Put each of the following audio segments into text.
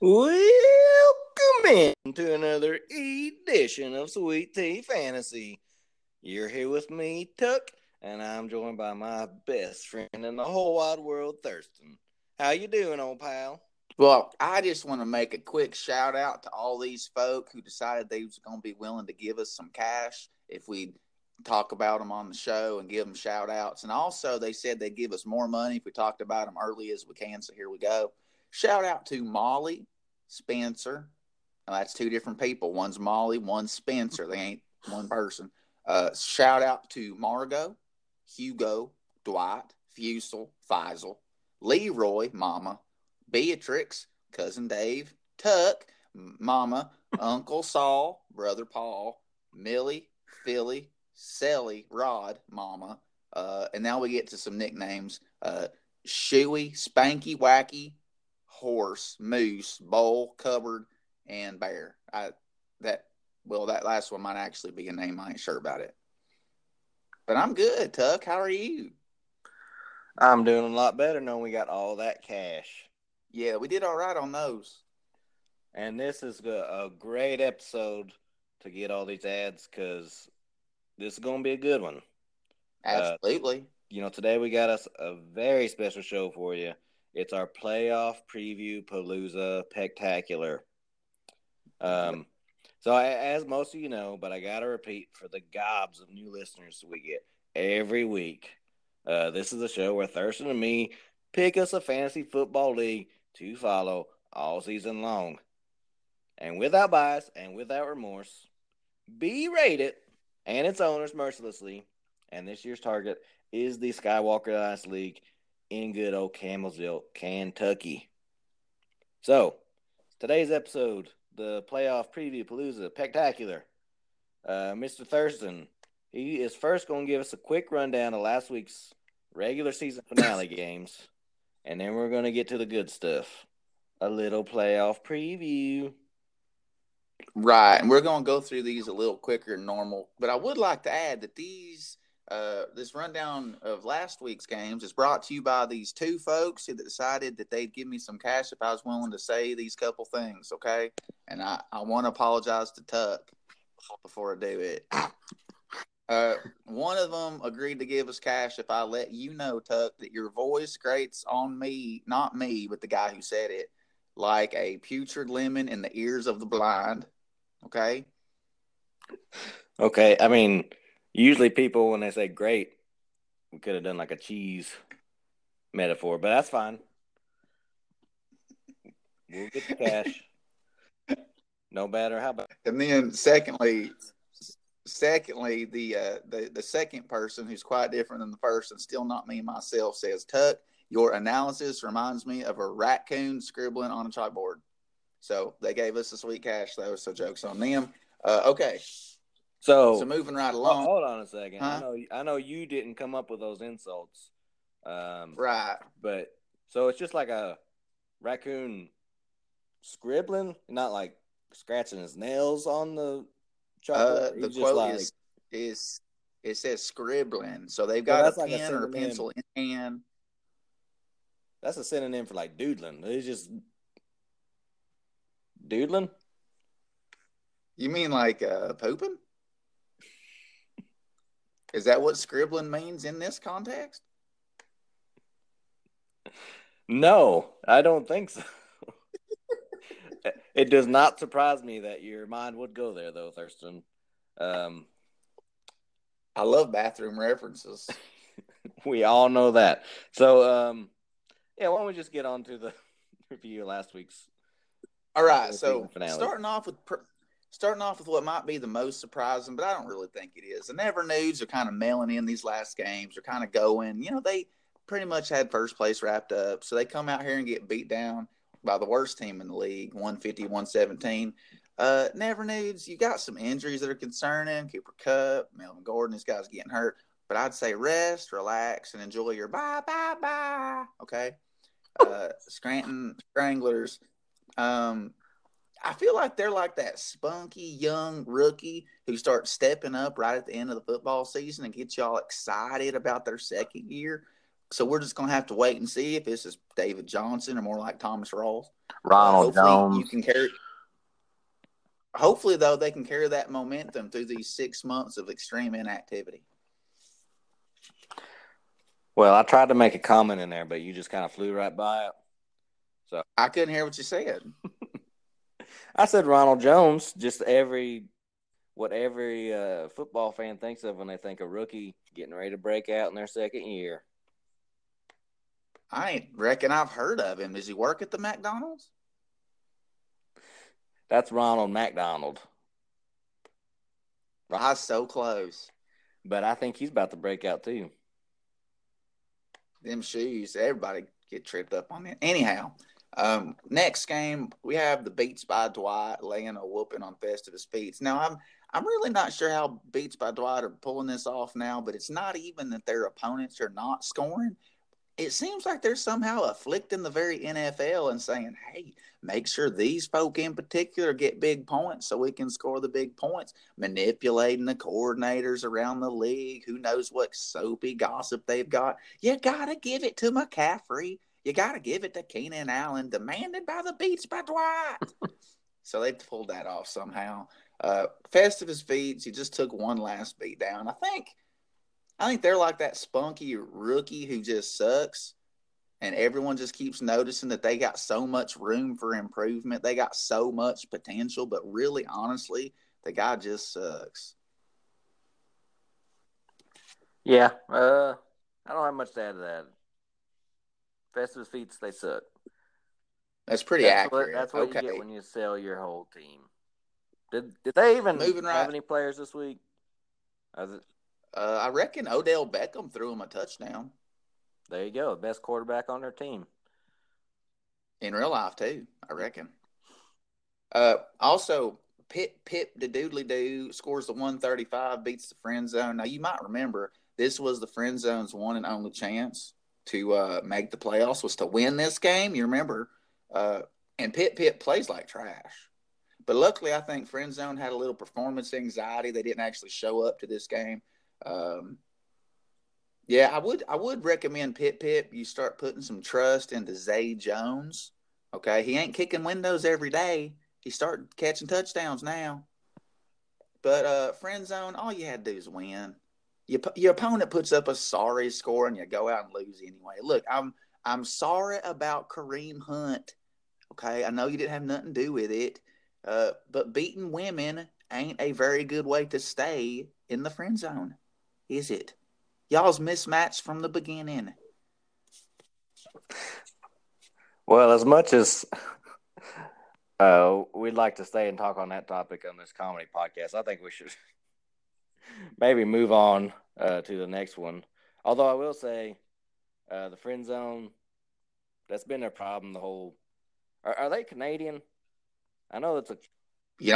Welcome in to another edition of Sweet Tea Fantasy. You're here with me, Tuck, and I'm joined by my best friend in the whole wide world, Thurston. How you doing, old pal? Well, I just want to make a quick shout out to all these folk who decided they was going to be willing to give us some cash if we talk about them on the show and give them shout outs. And also they said they'd give us more money if we talked about them early as we can. So here we go. Shout out to Molly, Spencer. Now, that's two different people. One's Molly, one's Spencer. They ain't one person. Shout out to Margo, Hugo, Dwight, Faisal, Leroy, Mama, Beatrix, Cousin Dave, Tuck, Mama, Uncle Saul, Brother Paul, Millie, Philly, Sally, Rod, Mama. And now we get to some nicknames. Shoey, Spanky, Wacky, Horse, Moose, Bowl, Cupboard, and Bear. That last one might actually be a name. I ain't sure about it. But I'm good, Tuck. How are you? I'm doing a lot better knowing we got all that cash. Yeah, we did all right on those. And this is a great episode to get all these ads because this is going to be a good one. Absolutely. Today we got us a very special show for you. It's our playoff preview Palooza Pectacular. So as most of you know, but I got to repeat for the gobs of new listeners we get every week, this is a show where Thurston and me pick us a fantasy football league to follow all season long. And without bias and without remorse, berate it and its owners mercilessly. And this year's target is the Skywalker Ice League in good old Camelsville, Kentucky. So, today's episode, the playoff preview Palooza Pectacular. Mr. Thurston, he is first going to give us a quick rundown of last week's regular season finale games, and then we're going to get to the good stuff. A little playoff preview. Right, and we're going to go through these a little quicker than normal, but I would like to add that these... this rundown of last week's games is brought to you by these two folks who decided that they'd give me some cash if I was willing to say these couple things, okay? And I want to apologize to Tuck before I do it. One of them agreed to give us cash if I let you know, Tuck, that your voice grates on me, not me, but the guy who said it, like a putrid lemon in the ears of the blind, okay? Okay, I mean... Usually people, when they say great, we could have done like a cheese metaphor, but that's fine. We'll get the cash. No matter how bad. And then secondly, the second person who's quite different than the first and still not me myself says, Tuck, your analysis reminds me of a raccoon scribbling on a chalkboard. So they gave us a sweet cash, though, so joke's on them. Okay. So moving right along. Oh, hold on a second. Huh? I know you didn't come up with those insults. Right. But so it's just like a raccoon scribbling, not like scratching his nails on the chalkboard. The quote like, is it says scribbling. So they've got a pen or a pencil in hand. That's a synonym for like doodling. It's just doodling. You mean like pooping? Is that what scribbling means in this context? No, I don't think so. It does not surprise me that your mind would go there, though, Thurston. I love bathroom references. We all know that. So, why don't we just get on to the review of last week's All right, so finale. Starting off with what might be the most surprising, but I don't really think it is. The Never Nudes are kind of mailing in these last games. They're kind of going. They pretty much had first place wrapped up. So they come out here and get beat down by the worst team in the league, 150-117. Never Nudes, you got some injuries that are concerning. Cooper Cup, Melvin Gordon, this guy's getting hurt. But I'd say rest, relax, and enjoy your bye. Okay? Scranton Stranglers. I feel like they're like that spunky young rookie who starts stepping up right at the end of the football season and gets y'all excited about their second year. So we're just going to have to wait and see if this is David Johnson or more like Thomas Rawls. Ronald Jones. You can carry. Hopefully, though, they can carry that momentum through these 6 months of extreme inactivity. Well, I tried to make a comment in there, but you just kind of flew right by it. So I couldn't hear what you said. I said Ronald Jones, just what every football fan thinks of when they think a rookie getting ready to break out in their second year. I ain't reckon I've heard of him. Does he work at the McDonald's? That's Ronald McDonald. I was so close. But I think he's about to break out too. Them shoes, everybody get tripped up on it. Anyhow, next game, we have the Beats by Dwight laying a whooping on Festivus Beats. Now, I'm really not sure how Beats by Dwight are pulling this off now, but it's not even that their opponents are not scoring. It seems like they're somehow afflicting the very NFL and saying, hey, make sure these folk in particular get big points so we can score the big points, manipulating the coordinators around the league. Who knows what soapy gossip they've got. You got to give it to McCaffrey. You got to give it to Keenan Allen, demanded by the Beats by Dwight. So they pulled that off somehow. Festivus Beats, he just took one last beat down. I think they're like that spunky rookie who just sucks, and everyone just keeps noticing that they got so much room for improvement. They got so much potential, but really, honestly, the guy just sucks. Yeah, I don't have much to add to that. Festivus Beats, they suck. That's pretty accurate. That's what you get when you sell your whole team. Did they even have any players this week? I reckon Odell Beckham threw him a touchdown. There you go. Best quarterback on their team. In real life, too, I reckon. Also, Pip the Doodly Doo scores the 135, beats the Friend Zone. Now, you might remember this was the Friend Zone's one and only chance to make the playoffs was to win this game. You remember. And Pip plays like trash. But luckily, I think Friend Zone had a little performance anxiety. They didn't actually show up to this game. Yeah, I would recommend Pip. You start putting some trust into Zay Jones. Okay, he ain't kicking windows every day. He start catching touchdowns now. But Friend Zone, all you had to do is win. Your opponent puts up a sorry score, and you go out and lose anyway. Look, I'm sorry about Kareem Hunt. Okay, I know you didn't have nothing to do with it. But beating women ain't a very good way to stay in the Friend Zone. Is it? Y'all's mismatched from the beginning. Well, as much as we'd like to stay and talk on that topic on this comedy podcast, I think we should maybe move on to the next one. Although I will say the Friend Zone, that's been their problem the whole – are they Canadian? I know it's a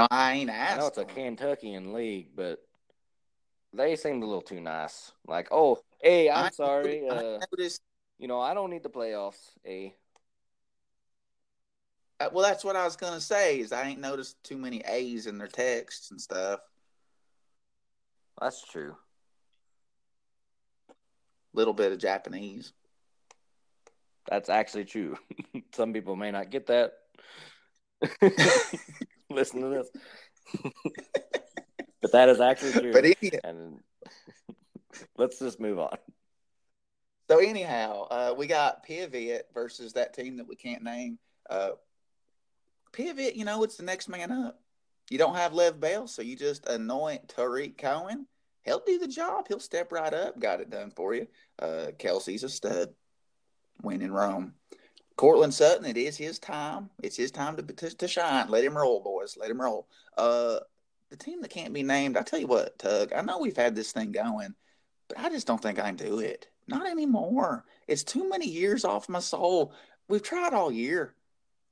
– I ain't asked. I know it's a Kentuckian league, but – they seemed a little too nice. Like, oh, hey, I'm sorry. I don't need the playoffs. Hey. Well, that's what I was going to say is I ain't noticed too many A's in their texts and stuff. That's true. Little bit of Japanese. That's actually true. Some people may not get that. Listen to this. But that is actually true. But let's just move on. So anyhow, we got Pivot versus that team that we can't name. Pivot, it's the next man up. You don't have Lev Bell, so you just anoint Tariq Cohen. He'll do the job. He'll step right up. Got it done for you. Kelsey's a stud. Win in Rome. Cortland Sutton, it is his time. It's his time to shine. Let him roll, boys. Let him roll. The team that can't be named, I tell you what, Tug, I know we've had this thing going, but I just don't think I can do it. Not anymore. It's too many years off my soul. We've tried all year,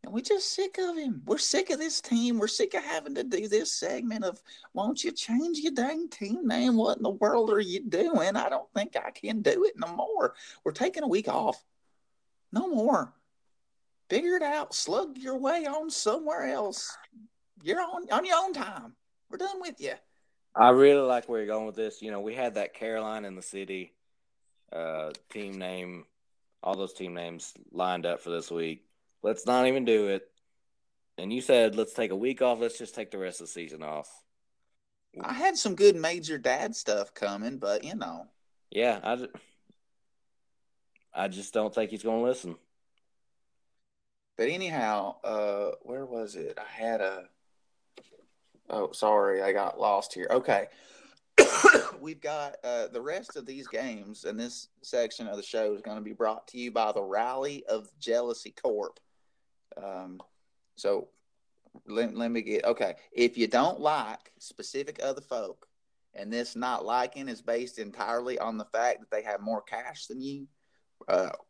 and we're just sick of him. We're sick of this team. We're sick of having to do this segment of, won't you change your dang team name? What in the world are you doing? I don't think I can do it no more. We're taking a week off. No more. Figure it out. Slug your way on somewhere else. You're on your own time. We're done with you. I really like where you're going with this. We had that Caroline in the City team name all those team names lined up for this week. Let's not even do it. And you said, let's take a week off. Let's just take the rest of the season off. I had some good major dad stuff coming, but, you know. Yeah, I just don't think he's going to listen. But anyhow, where was it? I had a – oh, sorry, I got lost here. Okay. We've got the rest of these games, and this section of the show is going to be brought to you by the Rally of Jealousy Corp. So let me get – okay. If you don't like specific other folk, and this not liking is based entirely on the fact that they have more cash than you,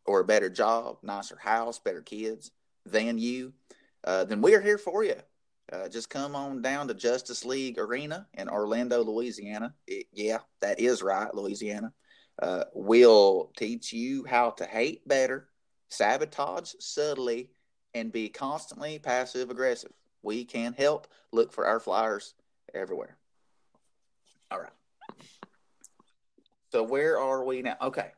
or a better job, nicer house, better kids than you, then we're here for you. Just come on down to Justice League Arena in Orlando, Louisiana. Yeah, that is right, Louisiana. We'll teach you how to hate better, sabotage subtly, and be constantly passive-aggressive. We can help. Look for our flyers everywhere. All right. So where are we now? Okay.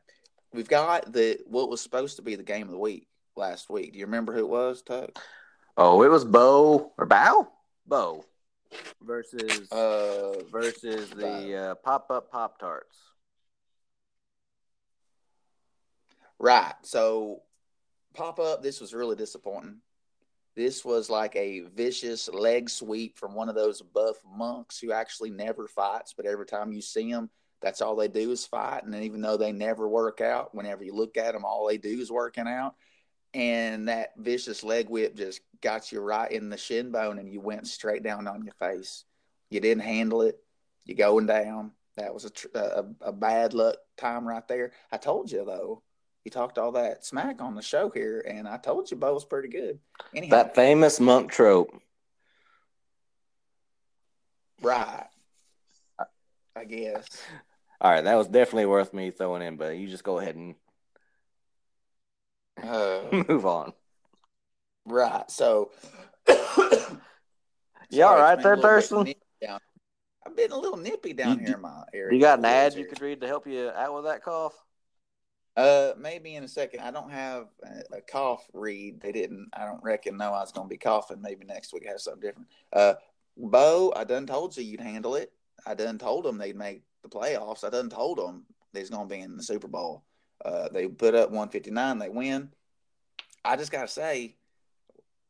We've got what was supposed to be the game of the week last week. Do you remember who it was, Tuck? Oh, it was Bo versus the Pop-Up Pop-Tarts. Right. So Pop-Up, this was really disappointing. This was like a vicious leg sweep from one of those buff monks who actually never fights, but every time you see him, that's all they do is fight. And even though they never work out, whenever you look at them, all they do is working out. And that vicious leg whip just got you right in the shin bone, and you went straight down on your face. You didn't handle it. You're going down. That was a bad luck time right there. I told you, though. You talked all that smack on the show here, and I told you Bo was pretty good. Anyhow, that famous monk trope. Right. I guess. All right, that was definitely worth me throwing in, but you just go ahead and move on. Right, so... you all right there, Thurston? I've been a little nippy down here in my area. You got an ad you could read to help you out with that cough? Maybe in a second. I don't have a cough read. I don't reckon know I was going to be coughing. Maybe next week I have something different. Bo, I done told you you'd handle it. I done told them they'd make the playoffs. I done told them they was going to be in the Super Bowl. They put up 159. They win. I just got to say,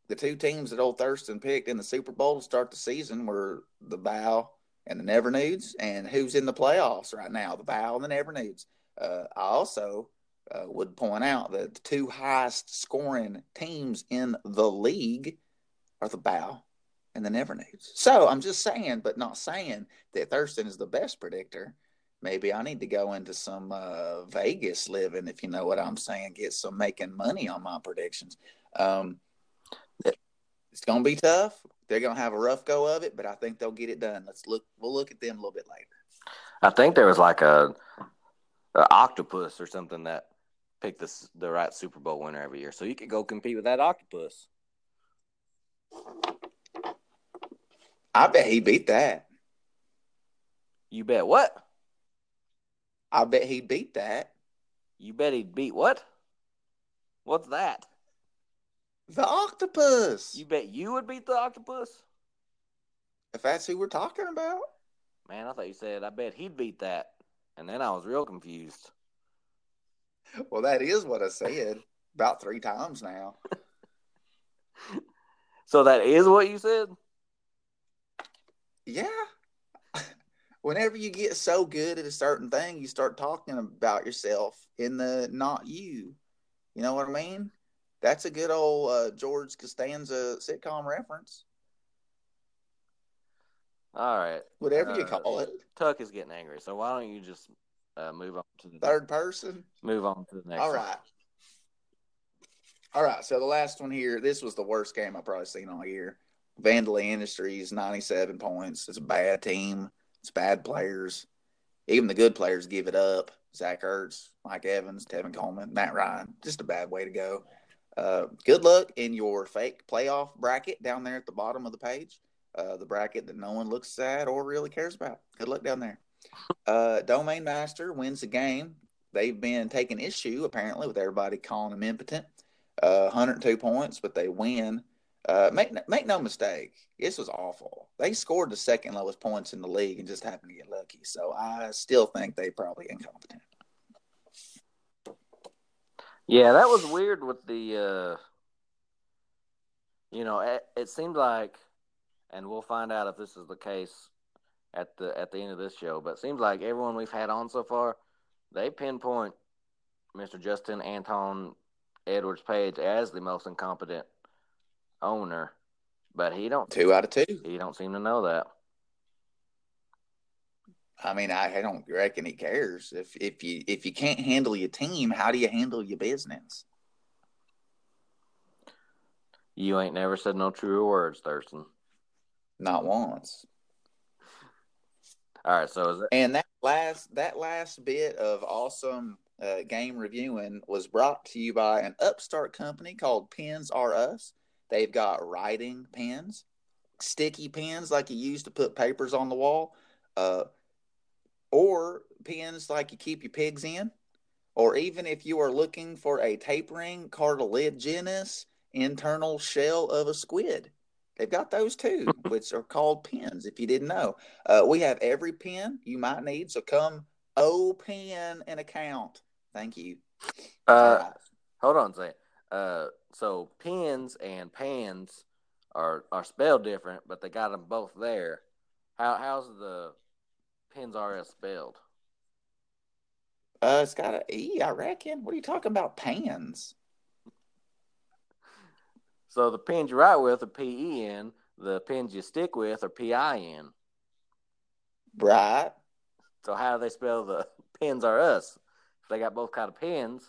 the two teams that old Thurston picked in the Super Bowl to start the season were the Bow and the Never Nudes. And who's in the playoffs right now? The Bow and the Never Nudes. I also would point out that the two highest scoring teams in the league are the Bow and the Never Nudes. So I'm just saying, but not saying that Thurston is the best predictor. Maybe I need to go into some Vegas living, if you know what I'm saying, get some making money on my predictions. It's going to be tough. They're going to have a rough go of it, but I think they'll get it done. We'll look at them a little bit later. I think there was like an octopus or something that picked the right Super Bowl winner every year. So you could go compete with that octopus. I bet he beat that. You bet what? I bet he beat that. You bet he beat what? What's that? The octopus. You bet you would beat the octopus? If that's who we're talking about. Man, I thought you said, I bet he'd beat that. And then I was real confused. Well, that is what I said about 3 times now. So that is what you said? Yeah. Whenever you get so good at a certain thing, you start talking about yourself in the not you. You know what I mean? That's a good old George Costanza sitcom reference. All right. Whatever you call it. Tuck is getting angry, so why don't you just move on to the third person? Move on to the next one. All right. All right, so the last one here, this was the worst game I've probably seen all year. Vandalay Industries, 97 points. It's a bad team. It's bad players. Even the good players give it up. Zach Ertz, Mike Evans, Tevin Coleman, Matt Ryan. Just a bad way to go. Good luck in your fake playoff bracket down there at the bottom of the page. The bracket that no one looks at or really cares about. Good luck down there. Domain Master wins the game. they've been taking issue, apparently, with everybody calling them impotent. 102 points, but they win. Make no mistake, this was awful. They scored the second lowest points in the league and just happened to get lucky. So I still think they probably incompetent. Yeah, that was weird with the it seemed like, and we'll find out if this is the case at the end of this show, but it seems like everyone we've had on so far, they pinpoint Mr. Justin Anton Edwards-Page as the most incompetent owner, but he don't. 2 out of 2. He don't seem to know that. I mean, I don't reckon he cares. If you can't handle your team, how do you handle your business? You ain't never said no truer words, Thurston. Not once. All right, so is it? And that last bit of awesome game reviewing was brought to you by an upstart company called Pens Are Us. They've got writing pens, sticky pens like you use to put papers on the wall, or pens like you keep your pigs in, or even if you are looking for a tapering, cartilaginous, internal shell of a squid. They've got those too, which are called pens, if you didn't know. We have every pen you might need, so come pen an account. Thank you. Hold on a second. So pins and pans are spelled different, but they got them both there. How's the Pens RS spelled? It's got an E, I reckon. What are you talking about, pans? So the pins you write with are P-E-N. The pins you stick with are P-I-N. Right. So how do they spell the Pens Are Us? If they got both kind of pins,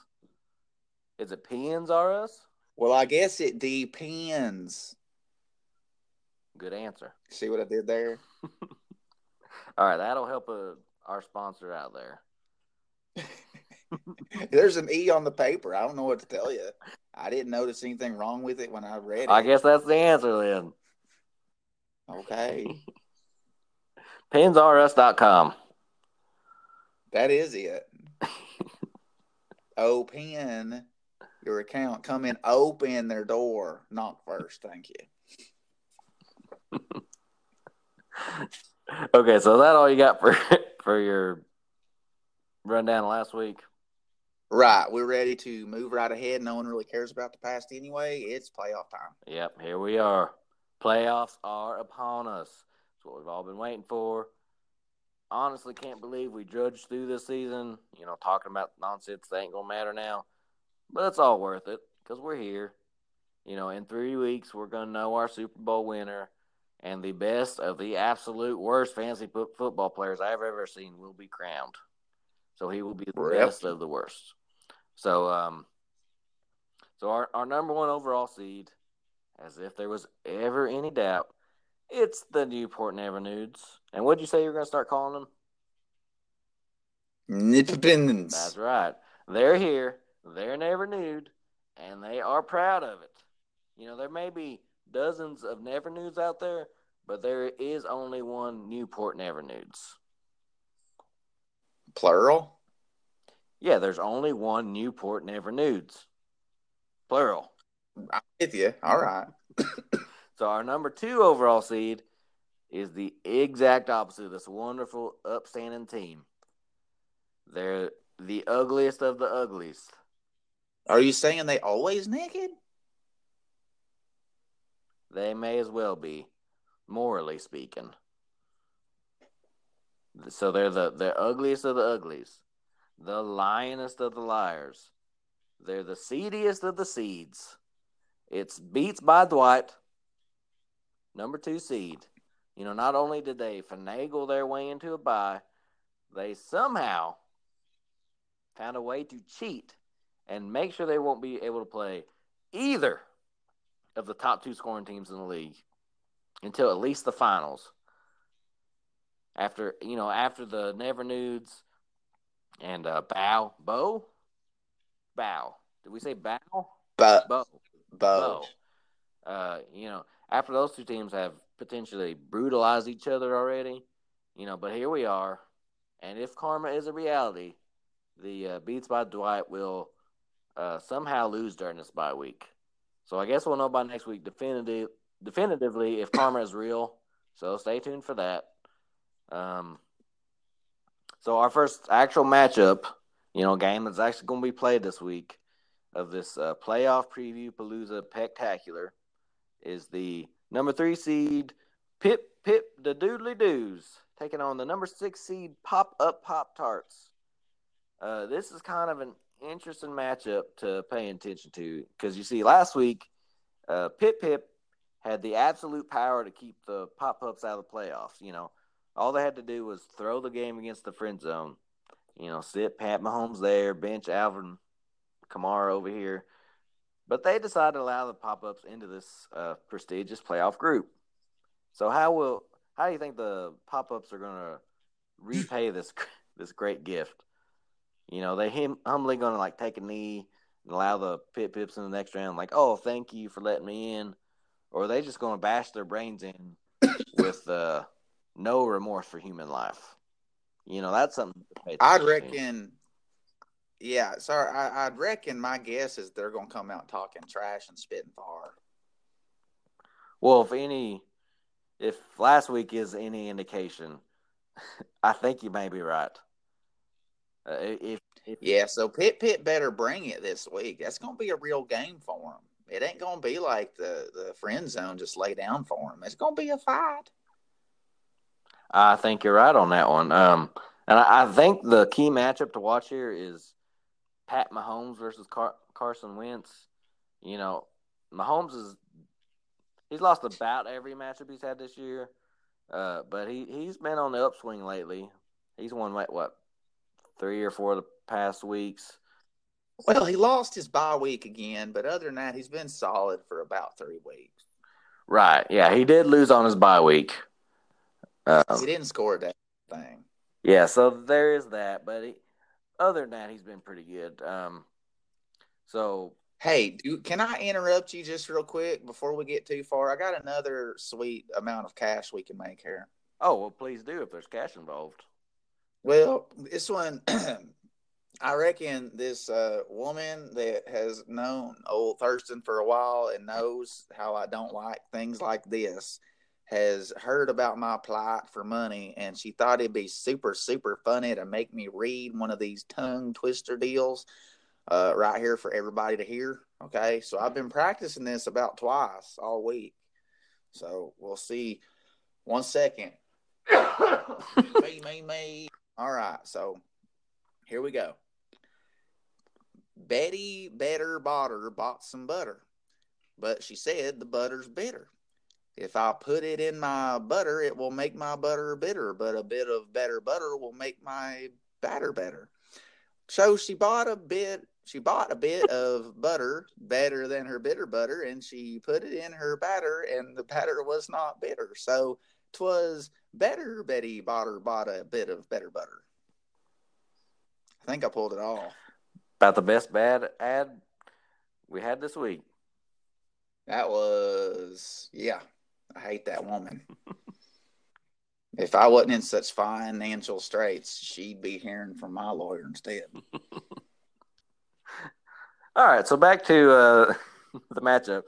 is it Pens Are Us? Well, I guess it depends. Good answer. See what I did there? All right, that'll help our sponsor out there. There's an E on the paper. I don't know what to tell you. I didn't notice anything wrong with it when I read it. I guess that's the answer then. Okay. PensRUs.com. That is it. Open your account. Come in, open their door. Knock first. Thank you. Okay, so is that all you got for your rundown last week? Right. We're ready to move right ahead. No one really cares about the past anyway. It's playoff time. Yep, here we are. Playoffs are upon us. That's what we've all been waiting for. Honestly, can't believe we drudged through this season. You know, talking about nonsense that ain't going to matter now. But it's all worth it because we're here. You know, in 3 weeks, we're going to know our Super Bowl winner. And the best of the absolute worst fantasy football players I've ever seen will be crowned. So he will be the best of the worst. So our number one overall seed, as if there was ever any doubt, it's the Newport Never Nudes. And what did you say you were going to start calling them? Nippenins. That's right. They're here. They're never nude. And they are proud of it. You know, there may be dozens of Never Nudes out there, but there is only one Newport Never Nudes. Plural? Yeah, there's only one Newport Never Nudes. Plural. I'm with you. All right. So our number two overall seed is the exact opposite of this wonderful, upstanding team. They're the ugliest of the uglies. Are you saying they always naked? They may as well be, morally speaking. So they're the ugliest of the uglies, the lionest of the liars. They're the seediest of the seeds. It's Beats by Dwight. Number two seed. You know, not only did they finagle their way into a bye, they somehow found a way to cheat and make sure they won't be able to play either of the top two scoring teams in the league until at least the finals. After the Never Nudes and Bow. Did we say Bow? Bow. After those two teams have potentially brutalized each other already, but here we are. And if karma is a reality, the Beats by Dwight will somehow lose during this bye week. So I guess we'll know by next week definitively if karma is real. So stay tuned for that. So our first actual matchup, game that's actually going to be played this week of this playoff preview Palooza Pectacular is the number 3 seed Pip Pip the Doodly Doos taking on the number 6 seed Pop-Up Pop-Tarts. This is kind of an interesting matchup to pay attention to because you see last week Pip Pip had the absolute power to keep the Pop-Ups out of the playoffs. All they had to do was throw the game against the Friend Zone. Sit Pat Mahomes there, bench Alvin Kamara over here. But they decided to allow the Pop-Ups into this prestigious playoff group. So how do you think the Pop-Ups are going to repay this great gift? They humbly going to take a knee and allow the Pip-Pips in the next round. Oh, thank you for letting me in. Or are they just going to bash their brains in with no remorse for human life? That's something to pay attention to. I'd reckon my guess is they're going to come out talking trash and spitting fire. Well, if last week is any indication, I think you may be right. So Pit better bring it this week. That's going to be a real game for him. It ain't going to be like the Friend Zone just lay down for him. It's going to be a fight. I think you're right on that one. And I think the key matchup to watch here is Pat Mahomes versus Carson Wentz. Mahomes he's lost about every matchup he's had this year, but he's been on the upswing lately. He's won, 3 or 4 of the past weeks. Well, he lost his bye week again, but other than that, he's been solid for about 3 weeks. Right, yeah, he did lose on his bye week. He didn't score that thing. Yeah, so there is that, but other than that, he's been pretty good. Hey, can I interrupt you just real quick before we get too far? I got another sweet amount of cash we can make here. Oh, well, please do if there's cash involved. Well, this one, I reckon this woman that has known old Thurston for a while and knows how I don't like things like this has heard about my plight for money, and she thought it'd be super, super funny to make me read one of these tongue twister deals right here for everybody to hear. Okay, so I've been practicing this about twice all week. So we'll see. 1 second. Me. All right, so here we go. Betty Better Botter bought some butter, but she said the butter's bitter. If I put it in my butter, it will make my butter bitter, but a bit of better butter will make my batter better. So she bought a bit of butter better than her bitter butter, and she put it in her batter, and the batter was not bitter. So 'twas better Betty Botter bought a bit of better butter. I think I pulled it off. About the best bad ad we had this week. That was, I hate that woman. If I wasn't in such financial straits, she'd be hearing from my lawyer instead. All right, so back to the matchup.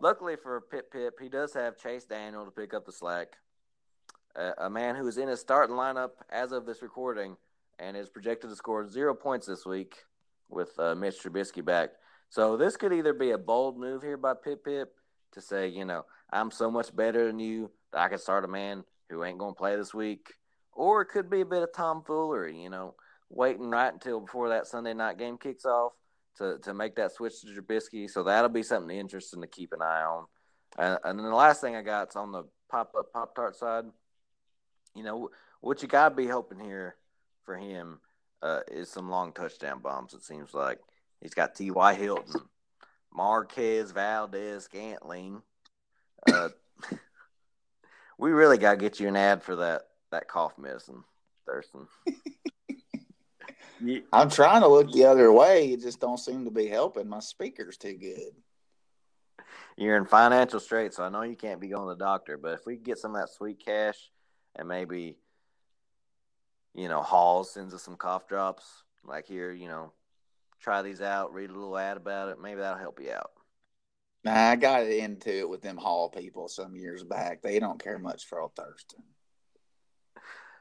Luckily for Pip, he does have Chase Daniel to pick up the slack, a man who is in his starting lineup as of this recording and is projected to score 0 points this week with Mitch Trubisky back. So this could either be a bold move here by Pip to say, I'm so much better than you that I could start a man who ain't going to play this week. Or it could be a bit of tomfoolery, waiting right until before that Sunday night game kicks off to make that switch to Trubisky. So that'll be something interesting to keep an eye on. And then the last thing I got is on the Pop-Up Pop-Tart side. What you got to be hoping here for him is some long touchdown bombs, it seems like. He's got T.Y. Hilton, Marquez Valdes-Scantling. We really got to get you an ad for that cough medicine, Thurston. I'm trying to look the other way. It just don't seem to be helping. My speaker's too good. You're in financial straits, so I know you can't be going to the doctor. But if we could get some of that sweet cash and maybe you know, Hall sends us some cough drops. Like, here, you know, try these out, read a little ad about it. Maybe that'll help you out. I got into it with them Hall people some years back. They don't care much for old Thurston.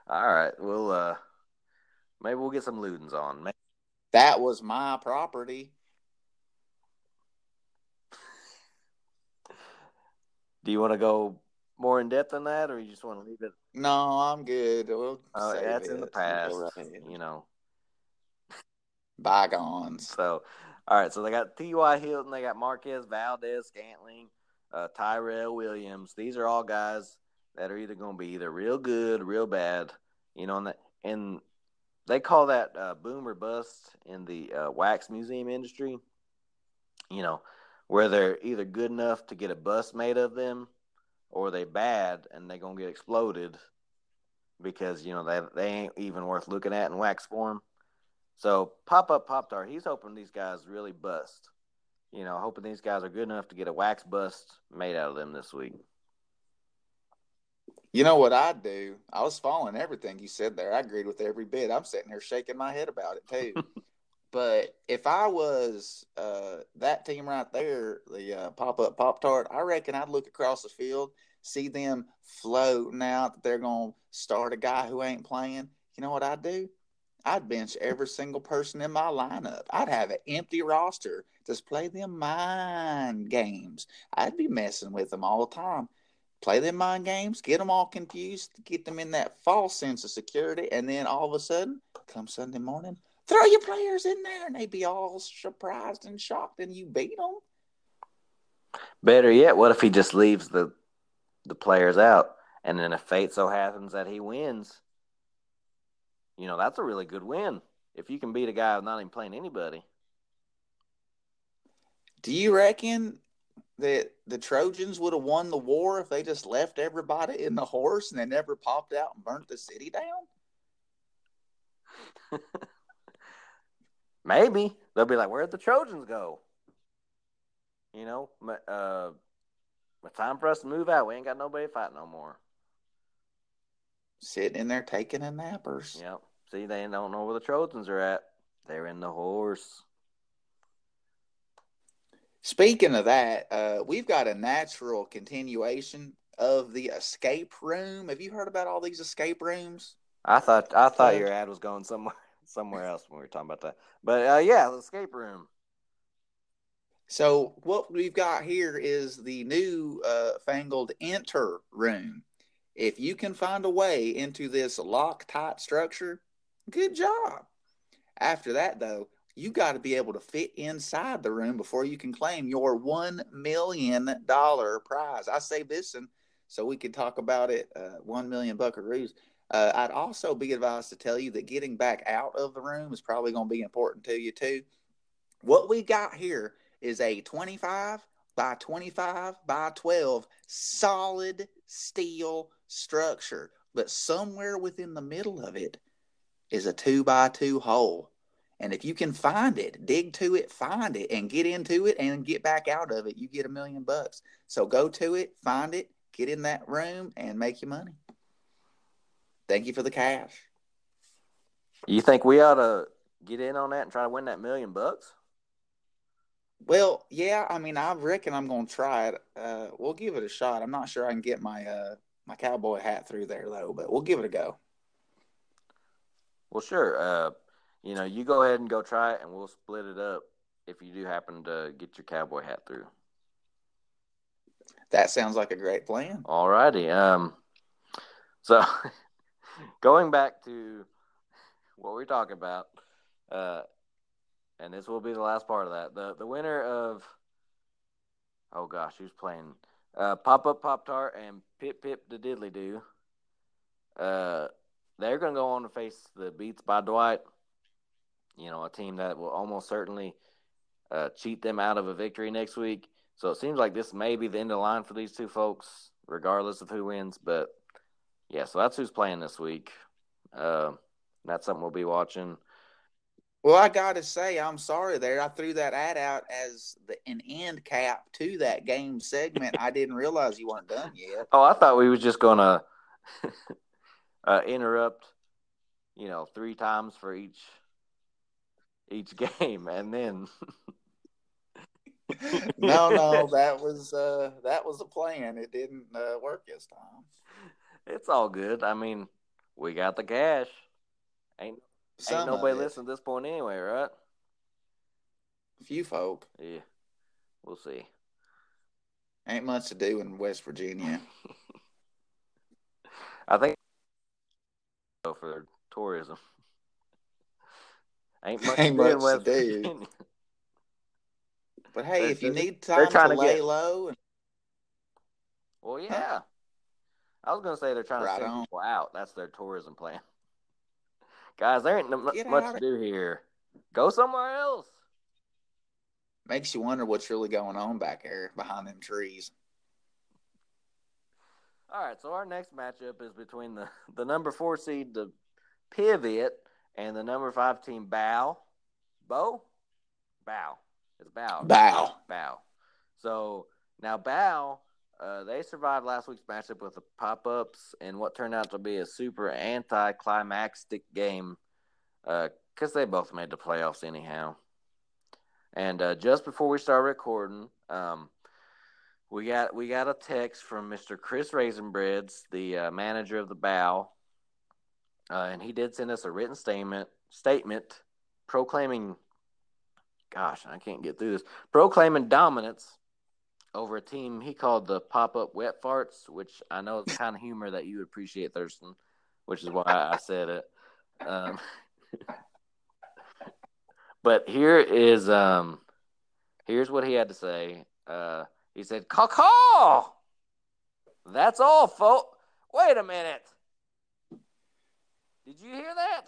All right. Well, maybe we'll get some Ludens on. Maybe. That was my property. Do you want to go more in depth on that, or you just want to leave it? No, I'm good. We'll that's it. In the past, you know. Bygones. So, all right. So they got T.Y. Hilton. They got Marquez Valdes-Scantling, Tyrell Williams. These are all guys that are either going to be either real good, real bad, you know. And they call that boom or bust in the wax museum industry. You know, where they're either good enough to get a bust made of them, or they bad and they're going to get exploded because, you know, they ain't even worth looking at in wax form. So Pop-Up Pop-Tart, he's hoping these guys really bust. You know, hoping these guys are good enough to get a wax bust made out of them this week. You know what I'd do? I was following everything you said there. I agreed with every bit. I'm sitting here shaking my head about it, too. But if I was that team right there, the Pop-Up Pop-Tart, I reckon I'd look across the field, see them floating out that they're going to start a guy who ain't playing. You know what I'd do? I'd bench every single person in my lineup. I'd have an empty roster. Just play them mind games. I'd be messing with them all the time. Play them mind games, get them all confused, get them in that false sense of security, and then all of a sudden, come Sunday morning, throw your players in there, and they'd be all surprised and shocked, and you beat them. Better yet, what if he just leaves the players out, and then if fate so happens that he wins, you know, that's a really good win. If you can beat a guy not even playing anybody. Do you reckon that the Trojans would have won the war if they just left everybody in the horse and they never popped out and burnt the city down? Maybe. They'll be like, where'd the Trojans go? You know, time for us to move out. We ain't got nobody to fight no more. Sitting in there taking a nappers. Yep. See, they don't know where the Trojans are at. They're in the horse. Speaking of that, we've got a natural continuation of the escape room. Have you heard about all these escape rooms? I thought your ad was going somewhere else when we were talking about that. But yeah, the escape room. So what we've got here is the new fangled enter room. If you can find a way into this Loctite structure, good job. After that, though, you got to be able to fit inside the room before you can claim your $1 million prize. I saved this one so we could talk about it, 1 million buckaroos. I'd also be advised to tell you that getting back out of the room is probably going to be important to you, too. What we got here is a 25 by 25 by 12 solid steel structure, but somewhere within the middle of it is a 2x2 hole. And if you can find it, dig to it, find it, and get into it and get back out of it, you get $1 million. So go to it, find it, get in that room, and make your money. Thank you for the cash. You think we ought to get in on that and try to win that $1 million? Well, yeah, I mean, I reckon I'm going to try it. We'll give it a shot. I'm not sure I can get my my cowboy hat through there, though, but we'll give it a go. Well, sure. You know, you go ahead and go try it, and we'll split it up if you do happen to get your cowboy hat through. That sounds like a great plan. All righty. So, going back to what we're talking about, and this will be the last part of that. The winner of, oh gosh, who's playing? Pop-Up Pop-Tart and Pip Pip the Doodly Doo. They're going to go on to face the Beats by Dwight. You know, a team that will almost certainly cheat them out of a victory next week. So it seems like this may be the end of the line for these two folks, regardless of who wins. But, yeah, so that's who's playing this week. That's something we'll be watching. Well, I got to say, I'm sorry there. I threw that ad out as an end cap to that game segment. I didn't realize you weren't done yet. Oh, I thought we were just going to interrupt you know, 3 times for each game, and then no, that was the plan. It didn't work this time. It's all good. I mean, we got the cash. Ain't nobody listening at this point anyway, right? Few folk. Yeah, we'll see. Ain't much to do in West Virginia. I think for tourism. Ain't much to do in West Virginia. But hey, if you need time to lay low. And... Well, yeah. Huh? I was going to say they're trying to send people out. That's their tourism plan. Guys, there ain't much to do here. Go somewhere else. Makes you wonder what's really going on back there behind them trees. All right, so our next matchup is between the number 4 seed, the Pivot, and the number 5 team, Bow. It's Bow. Bow. So now Bow, they survived last week's matchup with the pop-ups and what turned out to be a super anti-climactic game because they both made the playoffs anyhow. And just before we start recording, we got a text from Mr. Chris Raisinbreads, the manager of the Bow, and he did send us a written statement proclaiming, gosh, I can't get through this, proclaiming dominance over a team he called the Pop-Up Wet Farts, which I know is the kind of humor that you appreciate, Thurston, which is why I said it. But here's what he had to say. He said, "Caw-caw! That's all, folks. Wait a minute. Did you hear that?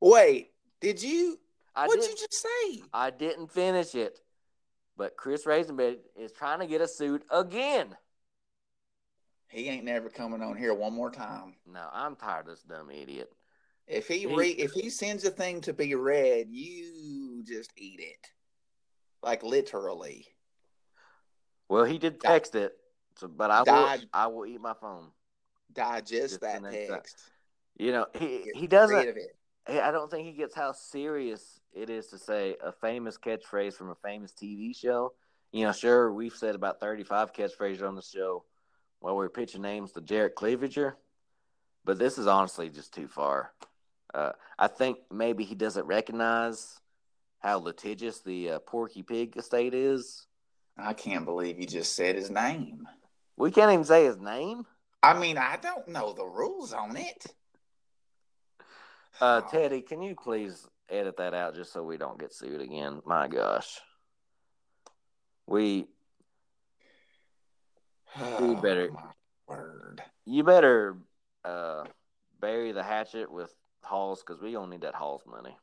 Wait, did you? What did you just say? I didn't finish it. But Chris Raisinbread is trying to get a suit again. He ain't never coming on here one more time. No, I'm tired of this dumb idiot. If he sends a thing to be read, you just eat it, like literally. Well, he did text it, so, but I will eat my phone. Digest that text. You know, he doesn't. I don't think he gets how serious it is to say a famous catchphrase from a famous TV show. You know, sure, we've said about 35 catchphrases on the show while we were pitching names to Jarrett Cleavager, but this is honestly just too far. I think maybe he doesn't recognize how litigious the Porky Pig estate is. I can't believe you just said his name. We can't even say his name. I mean, I don't know the rules on it. Teddy, can you please edit that out just so we don't get sued again? My gosh. You better bury the hatchet with Halls, because we don't need that Halls money.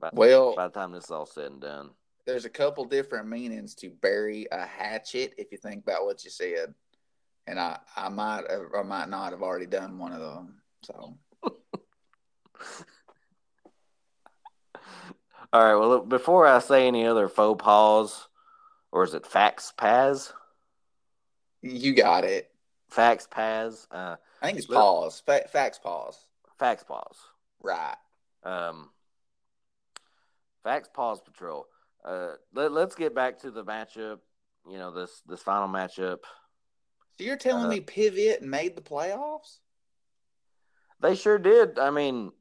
By the time this is all said and done. There's a couple different meanings to bury a hatchet, if you think about what you said. And I might or might not have already done one of them. So... All right, well, look, before I say any other faux pas, or is it fax paz? You got it. Fax paz. I think it's pause. Fax pause. Fax pause. Right. Fax pause patrol. Let's get back to the matchup, you know, this final matchup. So you're telling me Pivot made the playoffs? They sure did. I mean,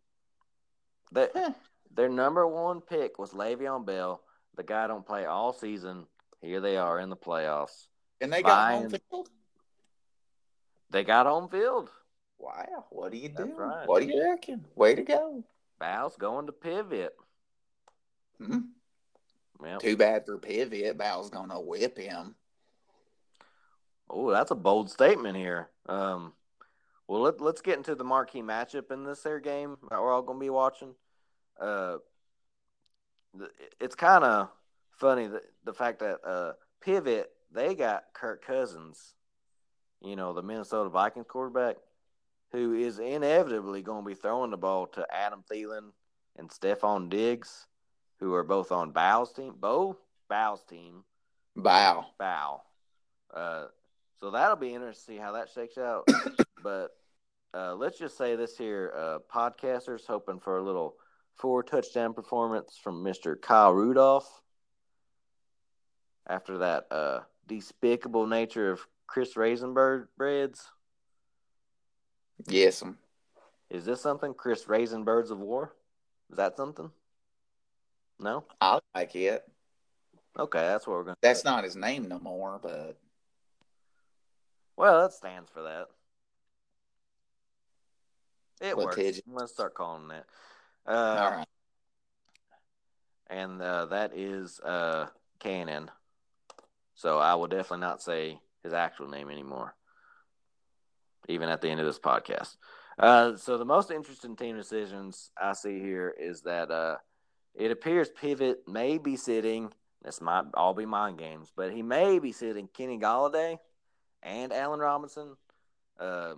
their number 1 pick was Le'Veon Bell. The guy don't play all season. Here they are in the playoffs. And they got home field? They got home field. Wow. What do you do? Right. What do you reckon? Way to go. Bow's going to Pivot. Hmm. Yep. Too bad for Pivot. Bow's going to whip him. Oh, that's a bold statement here. Well, let's get into the marquee matchup in this here game that we're all going to be watching. It's kind of funny that the fact that Pivot, they got Kirk Cousins, you know, the Minnesota Vikings quarterback, who is inevitably going to be throwing the ball to Adam Thielen and Stephon Diggs, who are both on Bow's team. Bow. So that'll be interesting to see how that shakes out. But let's just say this here, podcasters hoping for a little 4-touchdown performance from Mr. Kyle Rudolph. After that despicable nature of Chris Raisinbreads. Yes. Is this something? Chris Raisinbreads of War? Is that something? No? I like it. Okay, that's what we're going to do. That's not his name no more, but... Well, that stands for that. It works. Pigeons. Let's start calling that. All right. And that is Cannon. So I will definitely not say his actual name anymore, even at the end of this podcast. So the most interesting team decisions I see here is that it appears Pivot may be sitting – this might all be mind games – but he may be sitting Kenny Golladay and Allen Robinson. And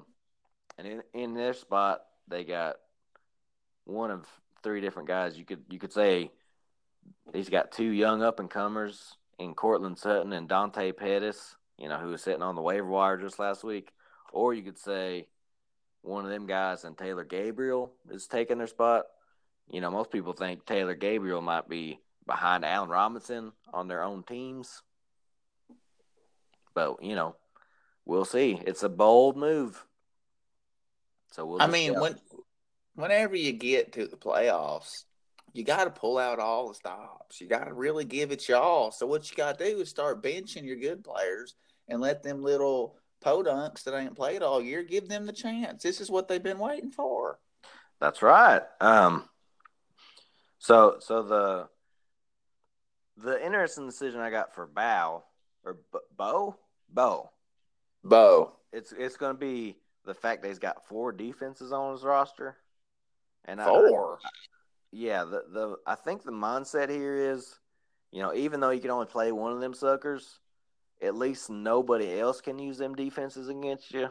in their spot, they got one of three different guys. You could say he's got two young up-and-comers in Cortland Sutton and Dante Pettis, you know, who was sitting on the waiver wire just last week. Or you could say one of them guys and Taylor Gabriel is taking their spot. You know, most people think Taylor Gabriel might be behind Allen Robinson on their own teams. But, you know, we'll see. It's a bold move. So we'll whenever you get to the playoffs, you got to pull out all the stops. You got to really give it y'all. So what you got to do is start benching your good players and let them little podunks that ain't played all year, give them the chance. This is what they've been waiting for. That's right. So the interesting decision I got for Bo. It's going to be the fact that he's got 4 defenses on his roster. And 4? Yeah. I think the mindset here is, you know, even though you can only play one of them suckers, at least nobody else can use them defenses against you.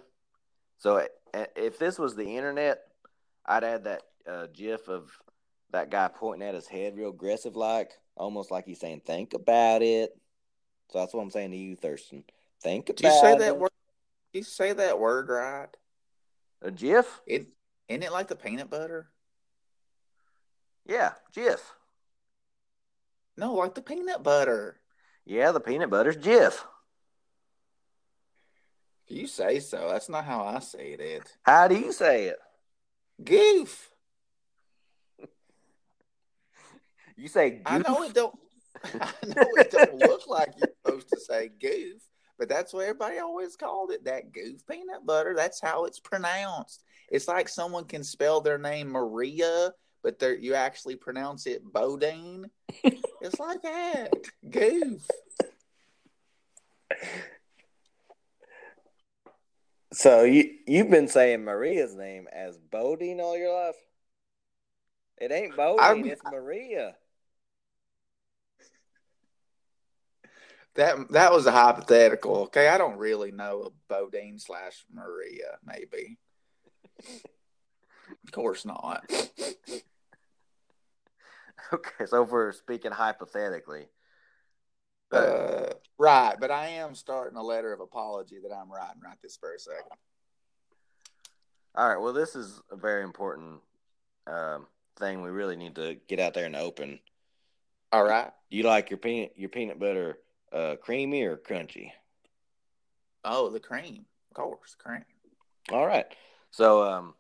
So if this was the internet, I'd add that gif of that guy pointing at his head real aggressive-like, almost like he's saying, think about it. So that's what I'm saying to you, Thurston. Think about it. Did you say that word right? A gif? Isn't it like the peanut butter? Yeah, gif. No, like the peanut butter. Yeah, the peanut butter's gif. You say so. That's not how I say it. How do you say it? Goof. You say goof. I know it don't look like you're supposed to say goof, but that's what everybody always called it. That goof peanut butter. That's how it's pronounced. It's like someone can spell their name Maria, but you actually pronounce it Bodine. It's like that. Goof. So you've been saying Maria's name as Bodine all your life? It ain't Bodine, it's Maria. That was a hypothetical, okay? I don't really know a Bodine/Maria, maybe. Of course not. Okay, so if we're speaking hypothetically. Right, but I am starting a letter of apology that I'm writing right this very second. All right, well, this is a very important thing we really need to get out there and open. All right. You like your peanut butter creamy or crunchy? Oh, the cream. Of course, cream. All right. So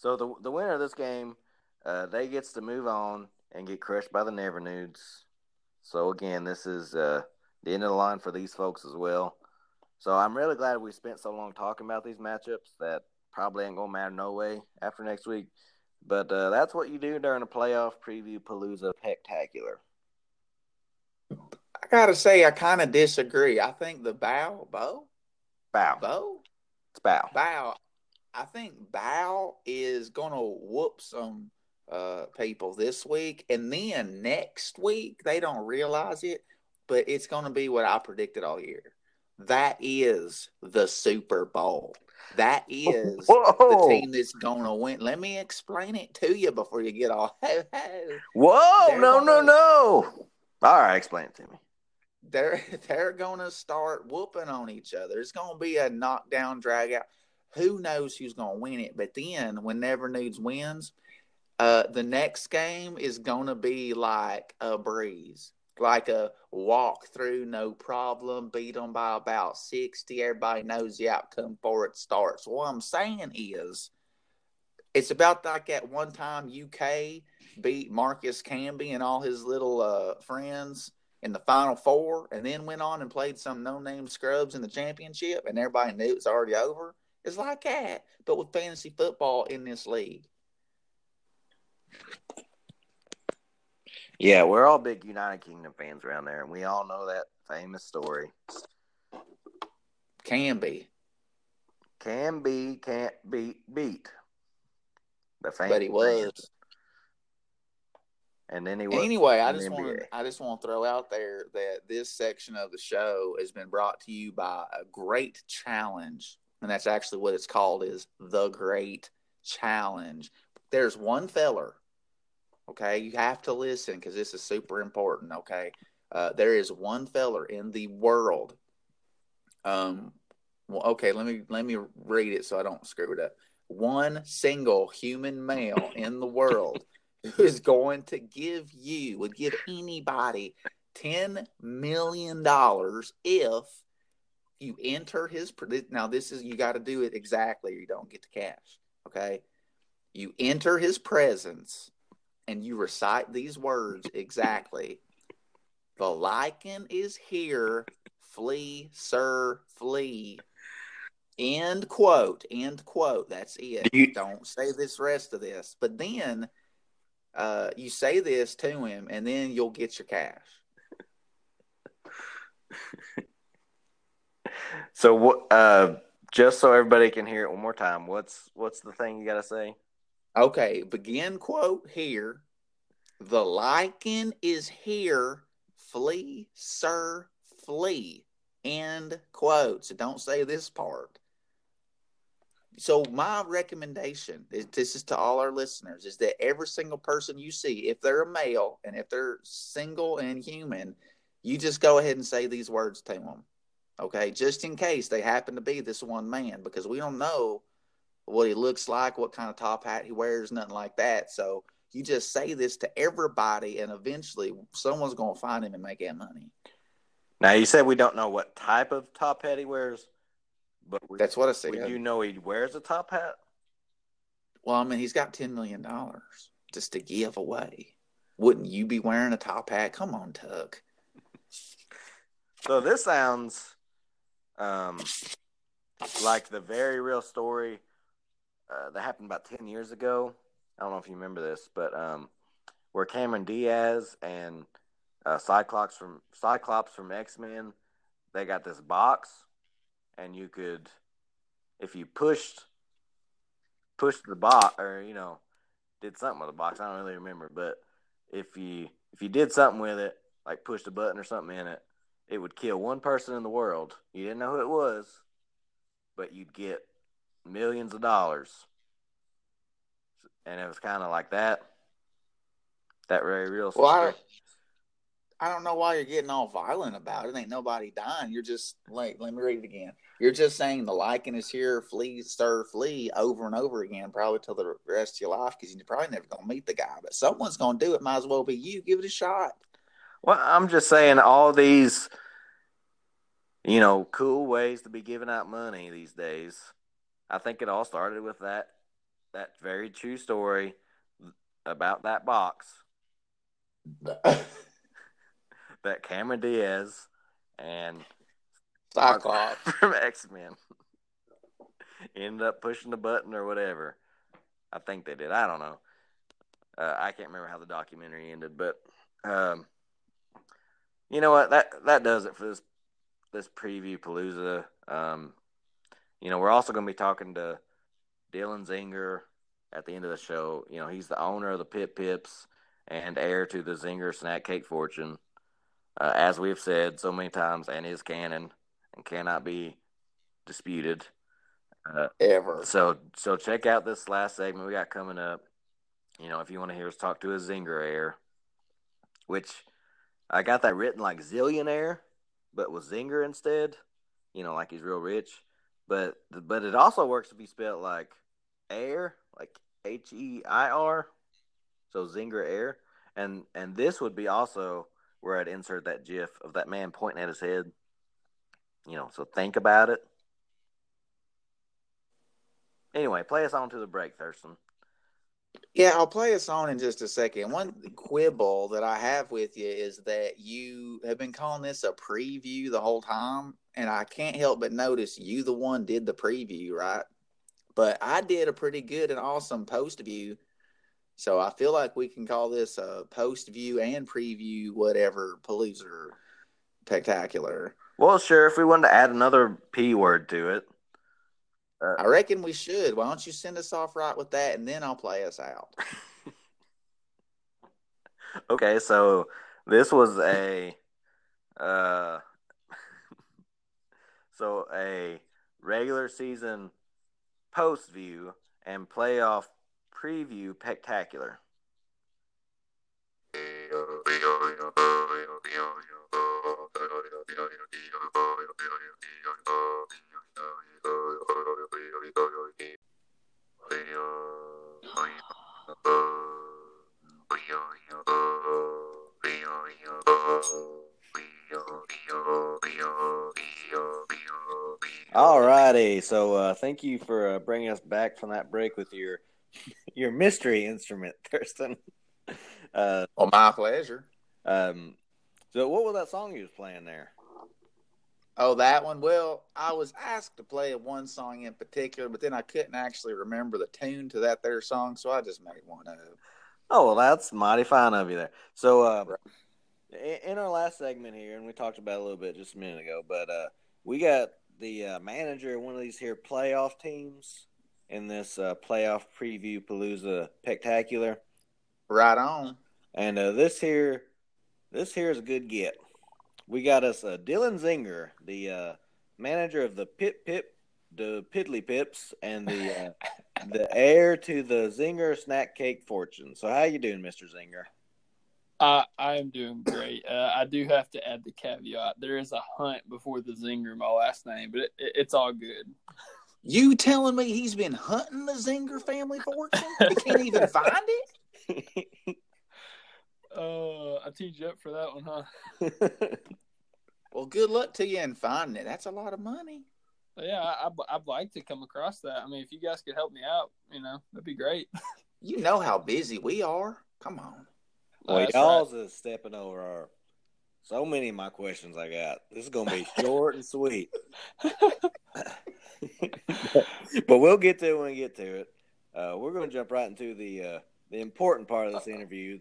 the winner of this game, they gets to move on and get crushed by the Never Nudes. So, again, this is the end of the line for these folks as well. So, I'm really glad we spent so long talking about these matchups that probably ain't going to matter no way after next week. But that's what you do during a playoff preview Palooza Pectacular. I got to say, I kind of disagree. I think the Bow. I think Bow is going to whoop some people this week, and then next week they don't realize it, but it's going to be what I predicted all year. That is the Super Bowl. That is the team that's going to win. Let me explain it to you before you get all whoa, no. All right, explain it to me. They're going to start whooping on each other. It's going to be a knockdown, drag out. who knows who's going to win it. But then when Never Nudes wins, the next game is going to be like a breeze, like a walk through, no problem, beat them by about 60. Everybody knows the outcome before it starts. What I'm saying is, it's about like that one time UK beat Marcus Camby and all his little friends in the Final Four, and then went on and played some no-name scrubs in the championship, and everybody knew it was already over. It's like that, but with fantasy football in this league. Yeah, we're all big United Kingdom fans around there, and we all know that famous story. Camby. Camby can't beat. The famous. But he was. And then he was. Anyway, I just want to throw out there that this section of the show has been brought to you by a great challenge, and that's actually what it's called, is the Great Challenge. There's one feller, okay? You have to listen because this is super important, okay? There is one feller in the world. Let me read it so I don't screw it up. One single human male in the world who is going to give anybody $10 million if you enter his – now this is – you got to do it exactly or you don't get the cash, okay? You enter his presence, and you recite these words exactly. The lichen is here. Flee, sir, flee. End quote. End quote. That's it. Don't say this rest of this. But then you say this to him, and then you'll get your cash. So what? Just so everybody can hear it one more time, what's the thing you got to say? Okay, begin quote here. The lichen is here. Flee, sir, flee. End quote. So don't say this part. So my recommendation, this is to all our listeners, is that every single person you see, if they're a male and if they're single and human, you just go ahead and say these words to them. Okay, just in case they happen to be this one man, because we don't know what he looks like, what kind of top hat he wears, nothing like that. So you just say this to everybody, and eventually someone's going to find him and make that money. Now, you said we don't know what type of top hat he wears, but that's what I said. Do you know he wears a top hat? Well, I mean, he's got $10 million just to give away. Wouldn't you be wearing a top hat? Come on, Tuck. So this sounds like the very real story that happened about 10 years ago. I don't know if you remember this, but where Cameron Diaz and Cyclops from X-Men, they got this box, and you could, if you pushed the box, or did something with the box. I don't really remember, but if you did something with it, like pushed a button or something in it, it would kill one person in the world. You didn't know who it was, but you'd get millions of dollars. And it was kind of like that very real story. Well, I don't know why you're getting all violent about it. Ain't nobody dying. You're just like, let me read it again. You're just saying the lichen is here, flee, stir, flee, over and over again, probably till the rest of your life, because you're probably never going to meet the guy. But someone's going to do it. Might as well be you. Give it a shot. Well, I'm just saying all these, cool ways to be giving out money these days. I think it all started with that very true story about that box that Cameron Diaz and Cyclops from X-Men ended up pushing the button or whatever. I think they did. I don't know. I can't remember how the documentary ended, but you know what? That does it for this preview Palooza. We're also going to be talking to Dylan Zinger at the end of the show. He's the owner of the Pip Pips and heir to the Zinger snack cake fortune, as we've said so many times, and is canon and cannot be disputed ever. So check out this last segment we got coming up. If you want to hear us talk to a Zinger heir, which I got that written like zillionaire, but with Zinger instead. Like he's real rich. But it also works to be spelled like air, like H-E-I-R, so Zinger air. And this would be also where I'd insert that gif of that man pointing at his head. You know, so think about it. Anyway, play us on to the break, Thurston. Yeah, I'll play us on in just a second. One quibble that I have with you is that you have been calling this a preview the whole time, and I can't help but notice you the one did the preview, right? But I did a pretty good and awesome post view, so I feel like we can call this a post view and preview whatever Palooza spectacular. Well, sure, if we wanted to add another P word to it. I reckon we should. Why don't you send us off right with that, and then I'll play us out. Okay, so this was a regular season post view and playoff preview spectacular. All righty, so thank you for bringing us back from that break with your mystery instrument, Thurston. Well, my pleasure. So what was that song you was playing there? Oh, that one? Well, I was asked to play one song in particular, but then I couldn't actually remember the tune to that there song, so I just made one up. Oh, well, that's mighty fine of you there. So right. In our last segment here, and we talked about it a little bit just a minute ago, but we got the manager of one of these here playoff teams in this playoff preview Palooza spectacular. Right on. And this here is a good get. We got us Dylan Zinger, the manager of the Pip Pip, the Piddly Pips, and the heir to the Zinger snack cake fortune. So how you doing, Mr. Zinger? I am doing great. I do have to add the caveat. There is a hunt before the Zinger in my last name, but it's all good. You telling me he's been hunting the Zinger family fortune? He can't even find it? I teed you up for that one, huh? Well, good luck to you in finding it. That's a lot of money. Yeah, I'd like to come across that. I mean, if you guys could help me out, you know, that'd be great. You know how busy we are. Come on. Well, y'all's right. Is stepping over our so many of my questions I got. This is going to be short and sweet. But we'll get to it when we get to it. We're going to jump right into the important part of this interview,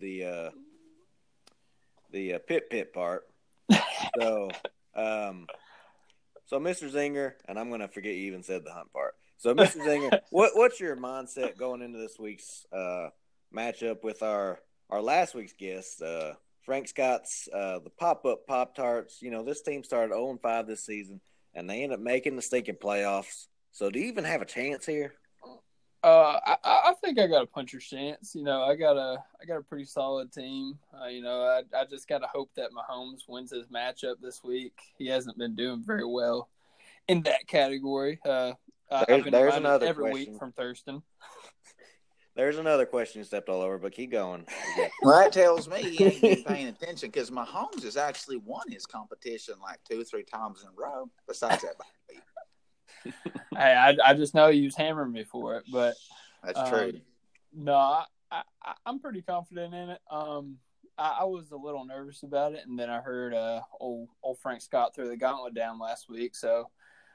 the pit part. So, so Mr. Zinger, and I'm going to forget you even said the hunt part. So, Mr. Zinger, what's your mindset going into this week's matchup with our last week's guest, Frank Scott's the Pop-Up Pop-Tarts? You know, this team started 0-5 this season, and they end up making the stinking playoffs. So, do you even have a chance here? I think I got a puncher's chance. You know, I got a pretty solid team. You know, I just got to hope that Mahomes wins his matchup this week. He hasn't been doing very well in that category. There's another every question. Week from Thurston. There's another question you stepped all over, but keep going. Yeah. Well, that tells me he ain't been paying attention because Mahomes has actually won his competition like 2 or 3 times in a row. Besides that, by the way. Hey, I just know you was hammering me for it, but that's true. No, I'm pretty confident in it. I was a little nervous about it, and then I heard old Frank Scott throw the gauntlet down last week, so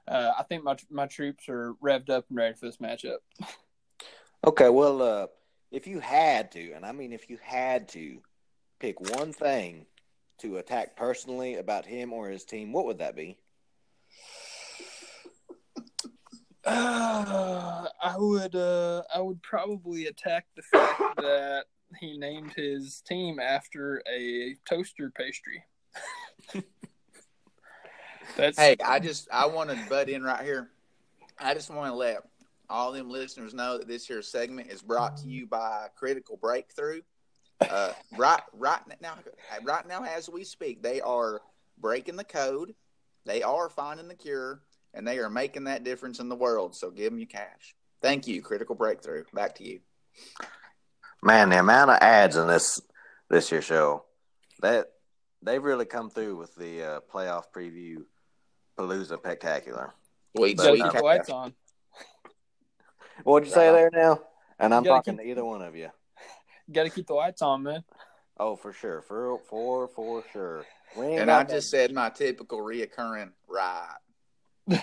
I think my troops are revved up and ready for this matchup. Okay, well, if you had to, and I mean if you had to, pick one thing to attack personally about him or his team, what would that be? I would probably attack the fact that he named his team after a toaster pastry. Hey, I want to butt in right here. I just want to let all them listeners know that this here segment is brought to you by Critical Breakthrough. Right now as we speak, they are breaking the code. They are finding the cure. and they are making that difference in the world, so give them your cash. Thank you, Critical Breakthrough. Back to you. Man, the amount of ads in this year's show, that they've really come through with the playoff preview Palooza Spectacular. Sweet Dwight's on. What'd you say there now? And I'm talking to either one of you. Got to keep the lights on, man. Oh, for sure. For sure. And I just said my typical reoccurring ride.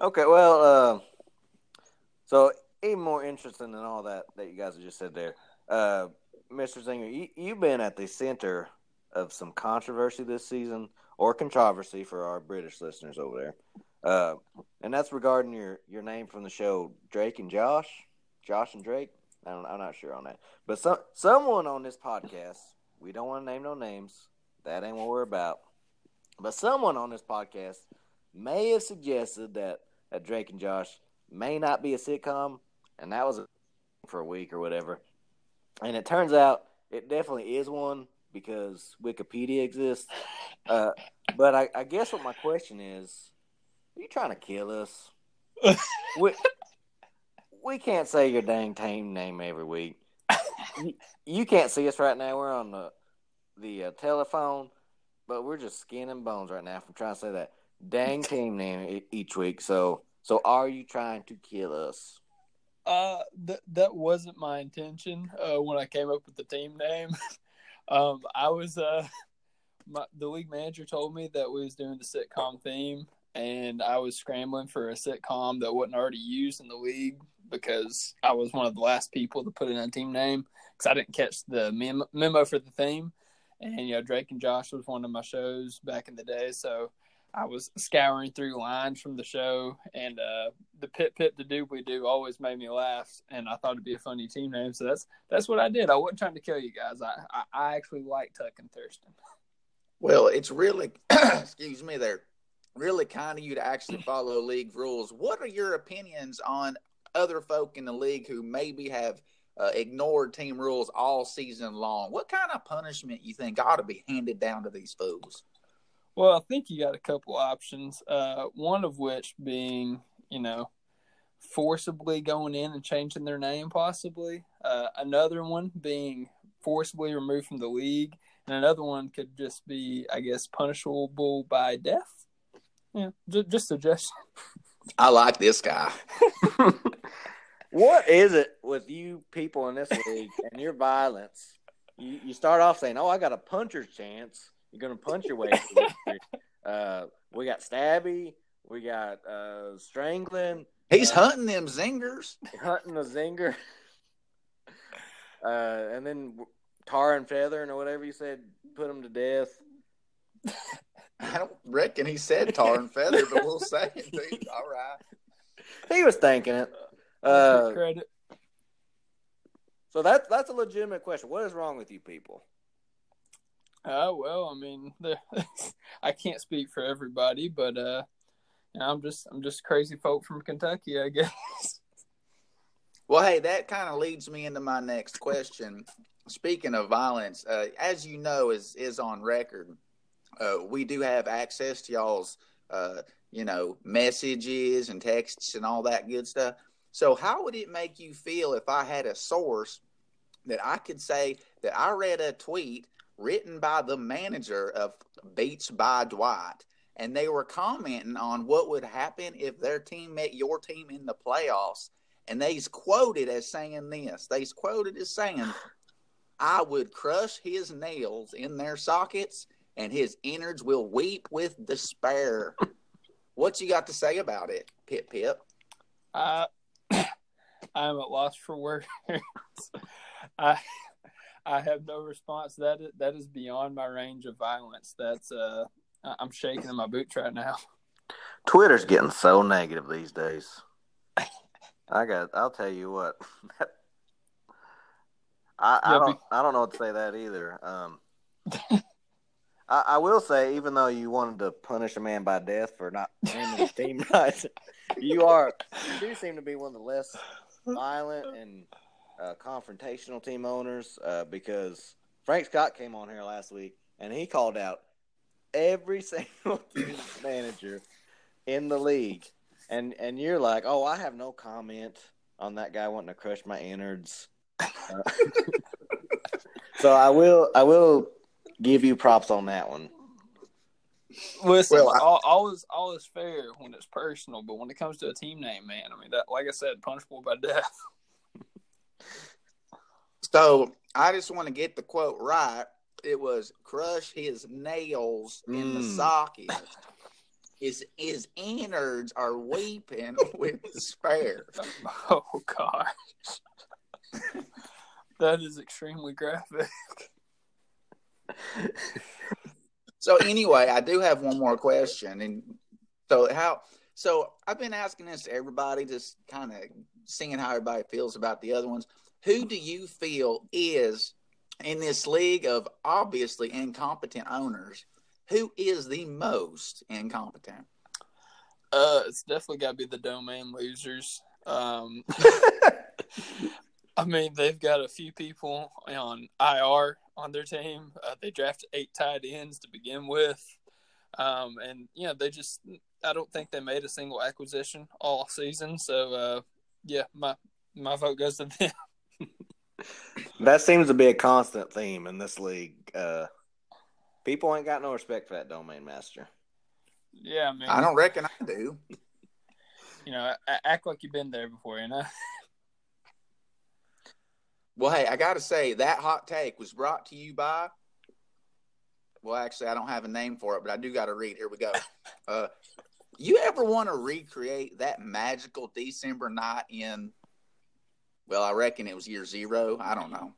Okay, well, so even more interesting than all that you guys just said there, Mr. Zinger, you've been at the center of some controversy this season, or controversy for our British listeners over there. And that's regarding your name from the show, Drake and Josh. Josh and Drake? I'm not sure on that. But someone on this podcast, we don't want to name no names. That ain't what we're about. But someone on this podcast may have suggested that Drake and Josh may not be a sitcom, and that was for a week or whatever. And it turns out it definitely is one because Wikipedia exists. But I guess what my question is, are you trying to kill us? We can't say your dang team name every week. You can't see us right now. We're on the telephone, but we're just skin and bones right now from trying to say that dang team name each week. So are you trying to kill us? That wasn't my intention when I came up with the team name. I was the league manager told me that we was doing the sitcom theme. And I was scrambling for a sitcom that wasn't already used in the league because I was one of the last people to put in a team name because I didn't catch the memo for the theme. And, Drake and Josh was one of my shows back in the day. So I was scouring through lines from the show, and the Pip Pip the Doodly Doo always made me laugh, and I thought it'd be a funny team name. So that's what I did. I wasn't trying to kill you guys. I actually like Tuck and Thurston. Well, it's really – excuse me there. Really kind of you to actually follow league rules. What are your opinions on other folk in the league who maybe have ignored team rules all season long? What kind of punishment you think ought to be handed down to these fools? Well, I think you got a couple options, one of which being, forcibly going in and changing their name possibly. Another one being forcibly removed from the league. And another one could just be, I guess, punishable by death. Yeah, just suggestion. I like this guy. What is it with you people in this league and your violence? You start off saying, "Oh, I got a puncher's chance." You're going to punch your way through it. We got stabby. We got strangling. He's hunting them zingers. Hunting the zinger. And then tar and feathering or whatever you said, put him to death. I don't reckon he said tar and feather, but we'll say it, dude. All right. He was thinking it. Credit. So that's a legitimate question. What is wrong with you people? Well, I mean, I can't speak for everybody, but I'm just crazy folk from Kentucky, I guess. Well, hey, that kind of leads me into my next question. Speaking of violence, as you know, is on record. We do have access to y'all's, messages and texts and all that good stuff. So how would it make you feel if I had a source that I could say that I read a tweet written by the manager of Beats by Dwight, and they were commenting on what would happen if their team met your team in the playoffs, and they's quoted as saying this. They's quoted as saying, "I would crush his nails in their sockets, and his innards will weep with despair." What you got to say about it, Pip Pip? I'm at loss for words. I have no response. That is beyond my range of violence. That's I'm shaking in my boots right now. Twitter's getting so negative these days. I'll tell you what. I don't know what to say that either. I will say, even though you wanted to punish a man by death for not winning his team right, you do seem to be one of the less violent and confrontational team owners because Frank Scott came on here last week, and he called out every single team manager in the league. And you're like, oh, I have no comment on that guy wanting to crush my innards. So I will give you props on that one. Listen, all is fair when it's personal, but when it comes to a team name, man, I mean, that, like I said, punishable by death. So I just want to get the quote right. It was crush his nails in the socket. His innards are weeping with despair. Oh, gosh. That is extremely graphic. So anyway, I do have one more question. And so I've been asking this to everybody, just kind of seeing how everybody feels about the other ones. Who do you feel is, in this league of obviously incompetent owners, who is the most incompetent? It's definitely got to be the Domain losers. I mean, they've got a few people on IR on their team. They drafted 8 tight ends to begin with. And, you know, I don't think they made a single acquisition all season. So, yeah, my vote goes to them. That seems to be a constant theme in this league. People ain't got no respect for that Domain Master. Yeah, I mean, I don't reckon I do. You know, act like you've been there before, you know? Well, hey, I got to say, that hot take was brought to you by – well, actually, I don't have a name for it, but I do got to read. Here we go. You ever want to recreate that magical December night in – well, I reckon it was year 0. I don't know.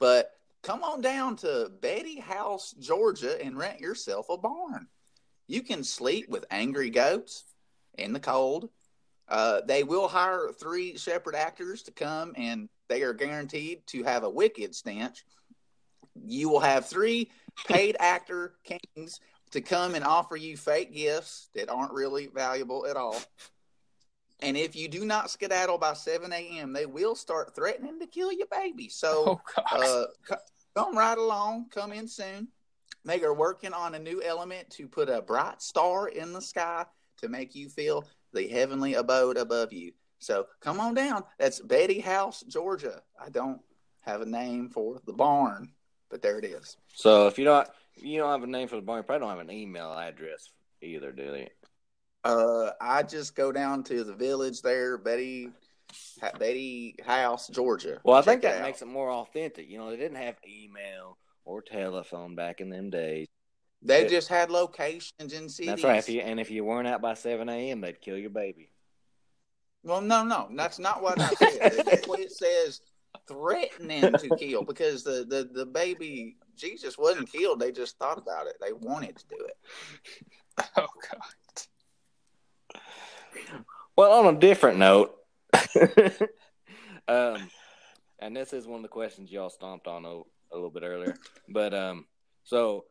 But come on down to Betty House, Georgia, and rent yourself a barn. You can sleep with angry goats in the cold. They will hire 3 shepherd actors to come and – they are guaranteed to have a wicked stench. You will have 3 paid actor kings to come and offer you fake gifts that aren't really valuable at all. And if you do not skedaddle by 7 a.m., they will start threatening to kill your baby. So come right along. Come in soon. They are working on a new element to put a bright star in the sky to make you feel the heavenly abode above you. So come on down. That's Betty House, Georgia. I don't have a name for the barn, but there it is. So if you don't have a name for the barn, you probably don't have an email address either, do they? I just go down to the village there, Betty House, Georgia. Well, I think that makes it more authentic. You know, they didn't have email or telephone back in them days. They just had locations in cities. That's right. If you weren't out by 7 a.m., they'd kill your baby. Well, no, that's not what I said. That's what it says, threatening to kill, because the baby Jesus wasn't killed. They just thought about it. They wanted to do it. Oh, God. Well, on a different note, and this is one of the questions y'all stomped on a little bit earlier, but so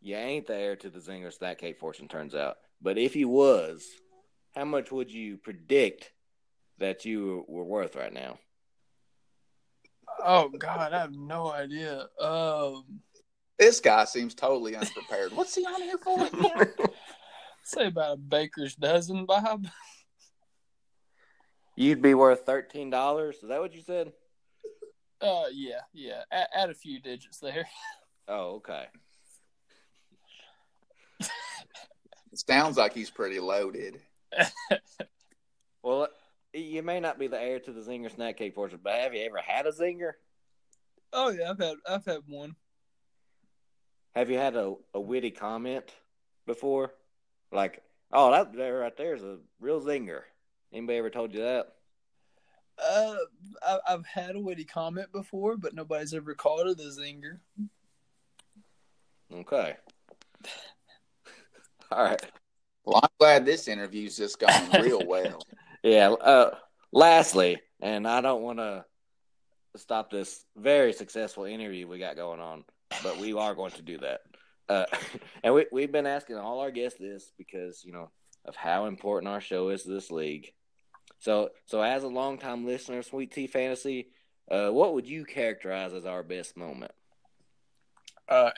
you ain't the heir to the Zingers, that Kate Fortune turns out, but if he was, how much would you predict that you were worth right now? Oh, God, I have no idea. This guy seems totally unprepared. What's he on here for again? Say about a baker's dozen, Bob. You'd be worth $13. Is that what you said? Yeah. Add a few digits there. Oh, okay. It sounds like he's pretty loaded. Well, you may not be the heir to the Zinger snack cake portion, but have you ever had a Zinger? Oh yeah, I've had one. Have you had a witty comment before? Like, oh, that right there is a real Zinger. Anybody ever told you that? I've had a witty comment before, but nobody's ever called it a Zinger. Okay. All right. Well, I'm glad this interview's just gone real well. Yeah. Lastly, and I don't want to stop this very successful interview we got going on, but we are going to do that. And we've been asking all our guests this because, you know, of how important our show is to this league. So as a longtime listener of Sweet Tea Fantasy, what would you characterize as our best moment?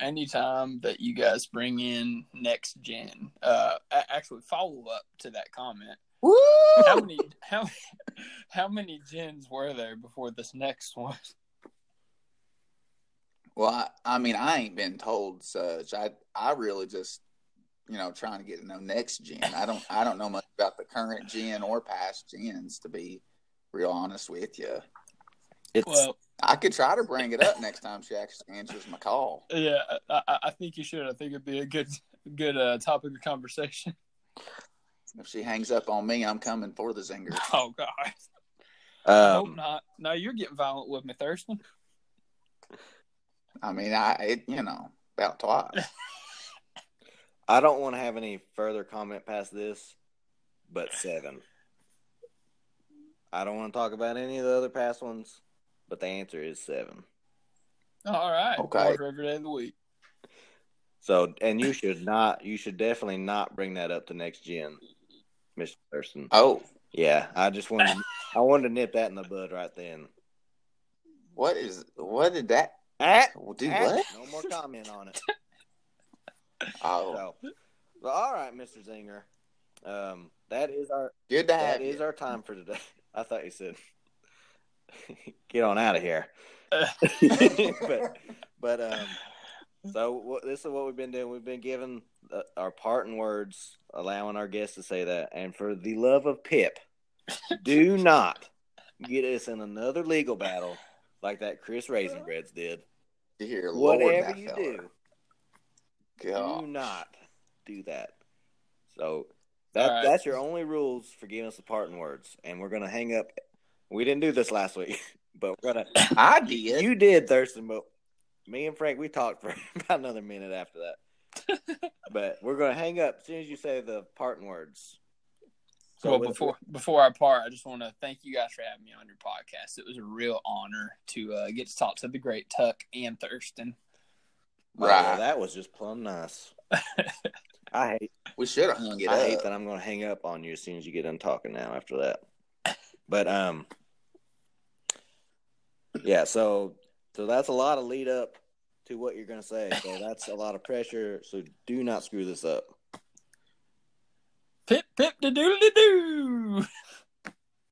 anytime that you guys bring in next gen, actually follow up to that comment. Woo! How many gens were there before this next one? Well, I mean, I ain't been told such. I really just, trying to get to know next gen. I don't know much about the current gen or past gens, to be real honest with you. I could try to bring it up next time she actually answers my call. Yeah, I think you should. I think it'd be a good topic of conversation. If she hangs up on me, I'm coming for the zinger. Oh, God. I hope not. No, you're getting violent with me, Thurston. I mean, about twice. I don't want to have any further comment past this, but 7. I don't want to talk about any of the other past ones, but the answer is 7. All right. Okay. Every day of the week. So, and you should definitely not bring that up to next gen, Mr. Thurston. Oh. Yeah. I wanted to nip that in the bud right then. What? No more comment on it. Oh. So, all right, Mr. Zinger. That is our time for today. I thought you said get on out of here. So this is what we've been doing. We've been giving our parting words, allowing our guests to say that. And for the love of Pip, do not get us in another legal battle like that Chris Raisinbreads did. Dear Lord, whatever you do, God. Do not do that. So that's your only rules for giving us the parting words. And we're going to hang up. We didn't do this last week, but we're going to. I did. You did, Thurston, but me and Frank, we talked for about another minute after that. But we're going to hang up as soon as you say the parting words. So before I part, I just want to thank you guys for having me on your podcast. It was a real honor to get to talk to the great Tuck and Thurston. Right. Oh, that was just plumb nice. I hate that I'm going to hang up on you as soon as you get done talking now after that. But, yeah, so that's a lot of lead up to what you're going to say. So that's a lot of pressure. So do not screw this up. Pip Pip the Doodly Doo.